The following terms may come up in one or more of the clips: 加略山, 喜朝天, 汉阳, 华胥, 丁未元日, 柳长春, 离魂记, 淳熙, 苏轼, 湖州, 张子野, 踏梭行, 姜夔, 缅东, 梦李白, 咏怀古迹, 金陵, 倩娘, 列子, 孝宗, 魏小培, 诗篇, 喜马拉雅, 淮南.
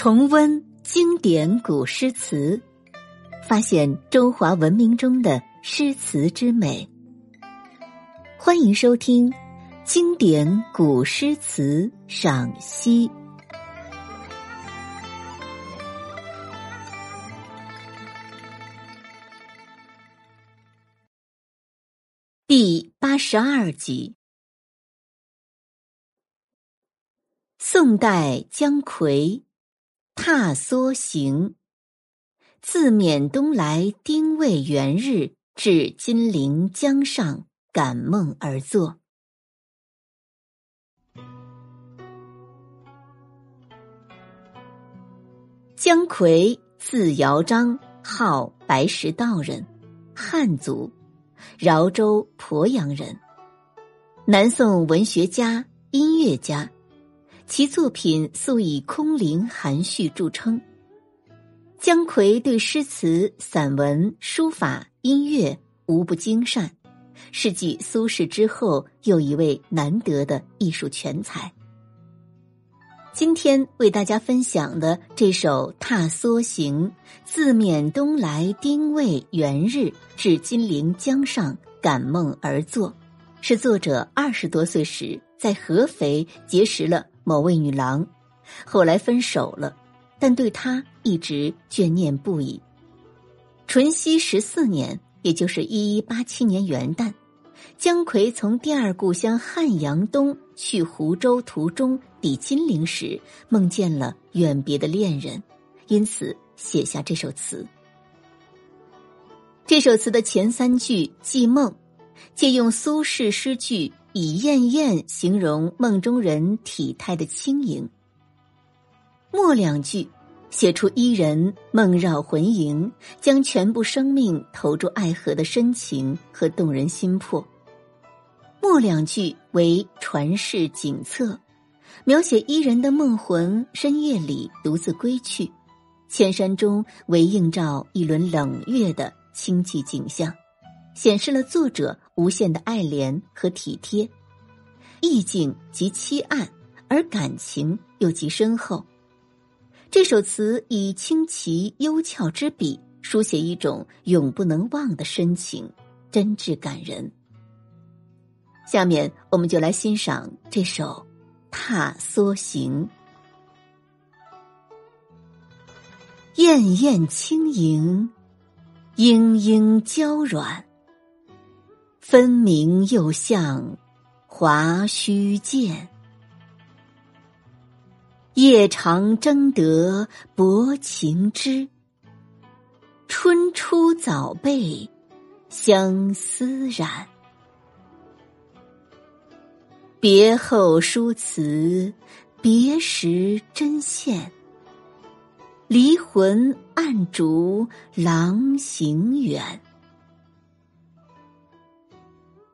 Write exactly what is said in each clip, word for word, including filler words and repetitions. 重温经典古诗词，发现中华文明中的诗词之美。欢迎收听《经典古诗词赏析》。第八十二集，宋代姜夔《踏梭行》，自缅东来丁未元日，至金陵江上，感梦而作。姜夔字尧章，号白石道人，汉族，饶州鄱阳人，南宋文学家、音乐家，其作品素以空灵含蓄著称。姜夔对诗词、散文、书法、音乐无不精善，是继苏轼之后又一位难得的艺术全才。今天为大家分享的这首《踏梭行》，自缅东来丁未元日，至金陵江上，感梦而作，是作者二十多岁时在合肥结识了某位女郎，后来分手了，但对她一直眷念不已。淳熙十四年，也就是一一八七年元旦，姜夔从第二故乡汉阳东去湖州途中抵金陵时，梦见了远别的恋人，因此写下这首词。这首词的前三句寄梦，借用苏轼诗句以艳艳形容梦中人体态的轻盈，末两句写出伊人梦绕魂萦，将全部生命投注爱河的深情和动人心魄。末两句为传世景策，描写伊人的梦魂深夜里独自归去，千山中唯映照一轮冷月的清寂景象，显示了作者无限的爱怜和体贴。意境极凄暗，而感情又极深厚。这首词以清奇幽峭之笔，书写一种永不能忘的深情，真挚感人。下面我们就来欣赏这首《踏梭行》。燕燕轻盈，莺莺娇软，分明又像华胥剑。夜长争得薄情知，春初早被相思染。别后书词，别时针线，离魂暗逐郎行远。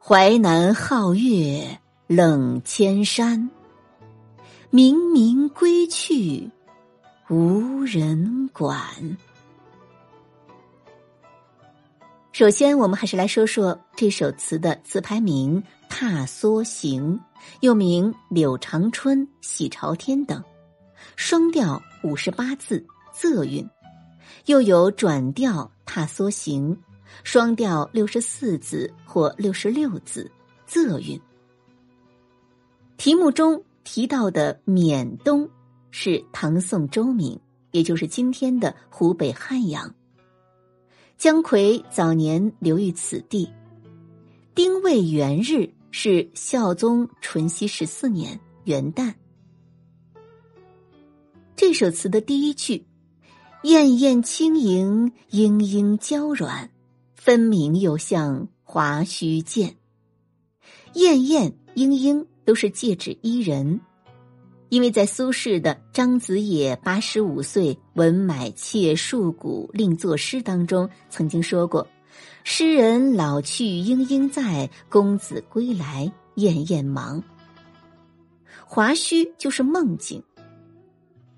淮南皓月冷千山，明明归去无人管。首先我们还是来说说这首词的词牌名《踏梭行》，又名《柳长春》《喜朝天》等，双调五十八字仄韵，又有转调《踏梭行》，双调六十四字或六十六字仄韵。题目中提到的缅东是唐宋州名，也就是今天的湖北汉阳。姜夔早年流寓此地。丁未元日是孝宗淳熙十四年元旦。这首词的第一句“燕燕轻盈，莺莺娇软，分明又像华胥剑”，燕燕、莺莺都是借指伊人，因为在苏轼的《张子野八十五岁闻买妾戍鼓另作诗》当中曾经说过：“诗人老去莺莺在，公子归来燕燕忙。”华胥就是梦境。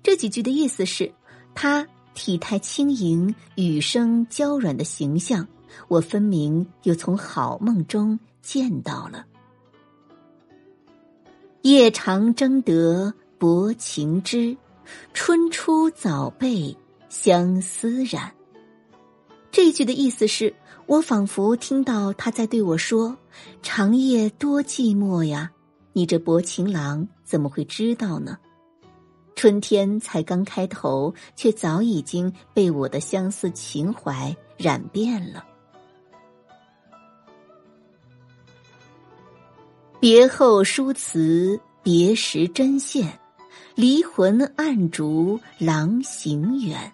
这几句的意思是，他体态轻盈、语声娇软的形象，我分明又从好梦中见到了。夜长争得薄情知，春初早被相思染。这句的意思是，我仿佛听到他在对我说，长夜多寂寞呀，你这薄情郎怎么会知道呢？春天才刚开头，却早已经被我的相思情怀染遍了。别后书词别时针线，离魂暗烛郎行远。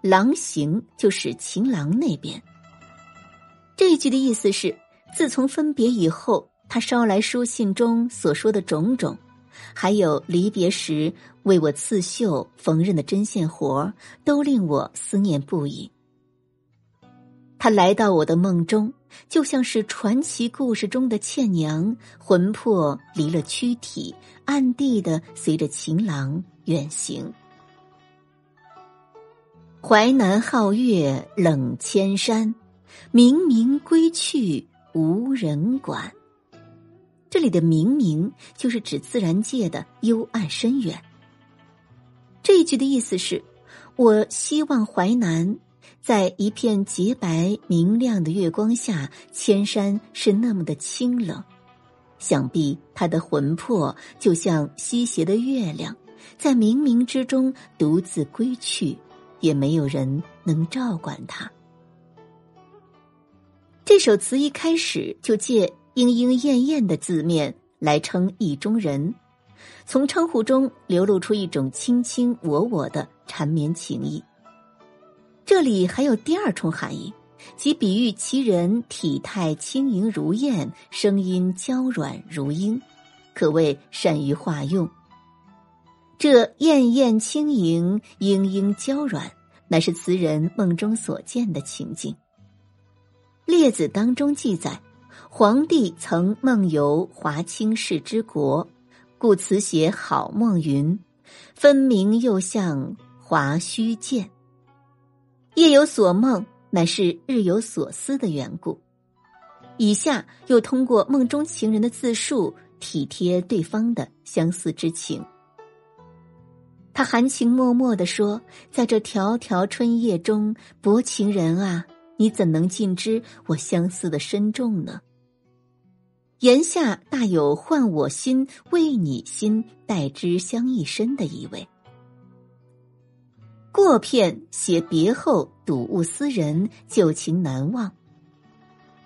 郎行就是情郎那边。这一句的意思是，自从分别以后，他捎来书信中所说的种种，还有离别时为我刺绣缝纫的针线活，都令我思念不已。他来到我的梦中，就像是传奇故事中的倩娘，魂魄离了躯体，暗地的随着情郎远行。淮南皓月冷千山，明明归去无人管。这里的明明就是指自然界的幽暗深远。这一句的意思是，我希望淮南在一片洁白明亮的月光下，千山是那么的清冷，想必他的魂魄就像西斜的月亮，在冥冥之中独自归去，也没有人能照管他。这首词一开始就借莺莺燕燕的字面来称意中人，从称呼中流露出一种卿卿我我的缠绵情意。这里还有第二重含义，即比喻其人体态轻盈如燕，声音娇软如莺，可谓善于化用。这燕燕轻盈，莺莺娇软，乃是词人梦中所见的情景。列子当中记载，皇帝曾梦游华清氏之国，故词写好梦云，分明又向华胥见。夜有所梦，乃是日有所思的缘故。以下又通过梦中情人的自述，体贴对方的相思之情。他含情脉脉地说，在这迢迢春夜中，薄情人啊，你怎能尽知我相思的深重呢？言下大有换我心为你心，代之相一身的意味。过片写别后睹物思人，旧情难忘。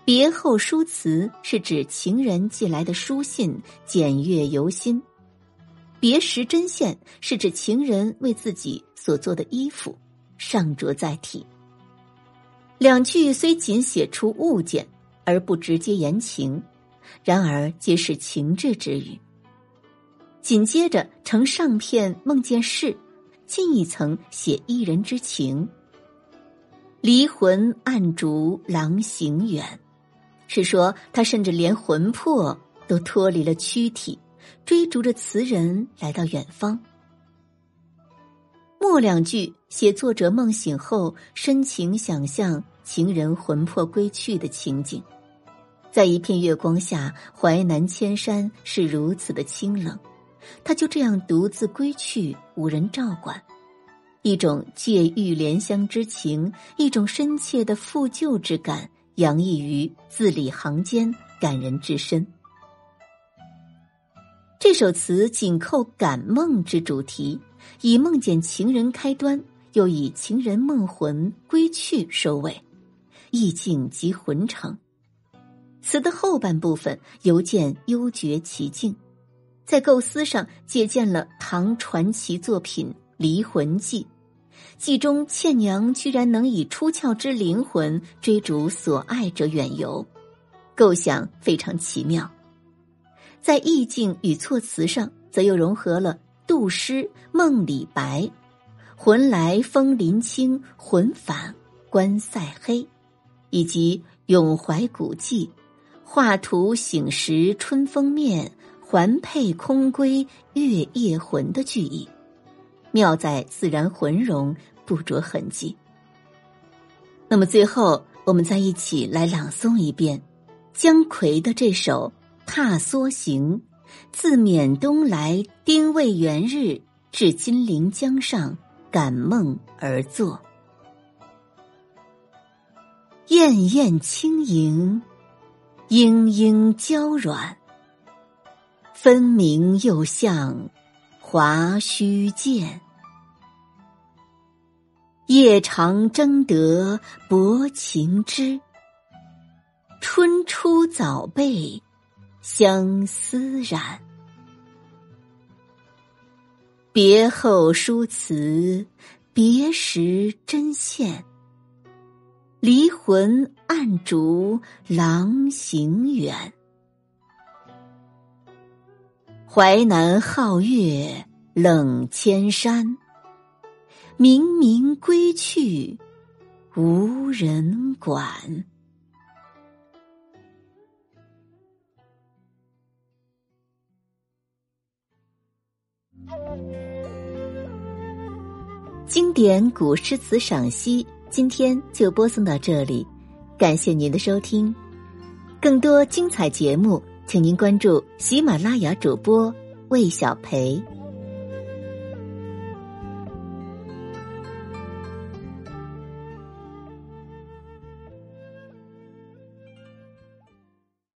别后书词是指情人寄来的书信，检阅犹新。别时针线是指情人为自己所做的衣服，上着在体。两句虽仅写出物件，而不直接言情，然而皆是情致之语。紧接着承上片梦见事，进一层写一人之情。离魂暗烛郎行远，是说他甚至连魂魄都脱离了躯体，追逐着词人来到远方。末两句写作者梦醒后深情想象情人魂魄归去的情景，在一片月光下，淮南千山是如此的清冷，他就这样独自归去，无人照管，一种借喻怜香之情，一种深切的负疚之感，洋溢于字里行间，感人至深。这首词紧扣感梦之主题，以梦见情人开端，又以情人梦魂归去收尾，意境极浑成。词的后半部分尤见幽绝奇境，在构思上借鉴了唐传奇作品《离魂记》，记中倩娘居然能以出窍之灵魂追逐所爱者远游，构想非常奇妙。在意境与措辞上，则又融合了杜诗《梦李白》“魂来枫林清，魂返关塞黑”，以及《咏怀古迹》“画图醒时春风面，环佩空归月夜魂”的句意，妙在自然浑融，不着痕迹。那么最后，我们再一起来朗诵一遍姜夔的这首《踏梭行》，自缅东来丁未元日，至金陵江上感梦而作。燕燕轻盈，莺莺娇软，分明又像华胥剑。夜长争得薄情知，春出早被相思染。别后书词，别时针线，离魂暗烛郎行远。淮南皓月冷千山，明明归去无人管。经典古诗词赏析，今天就播送到这里，感谢您的收听。更多精彩节目，请您关注喜马拉雅主播魏小培。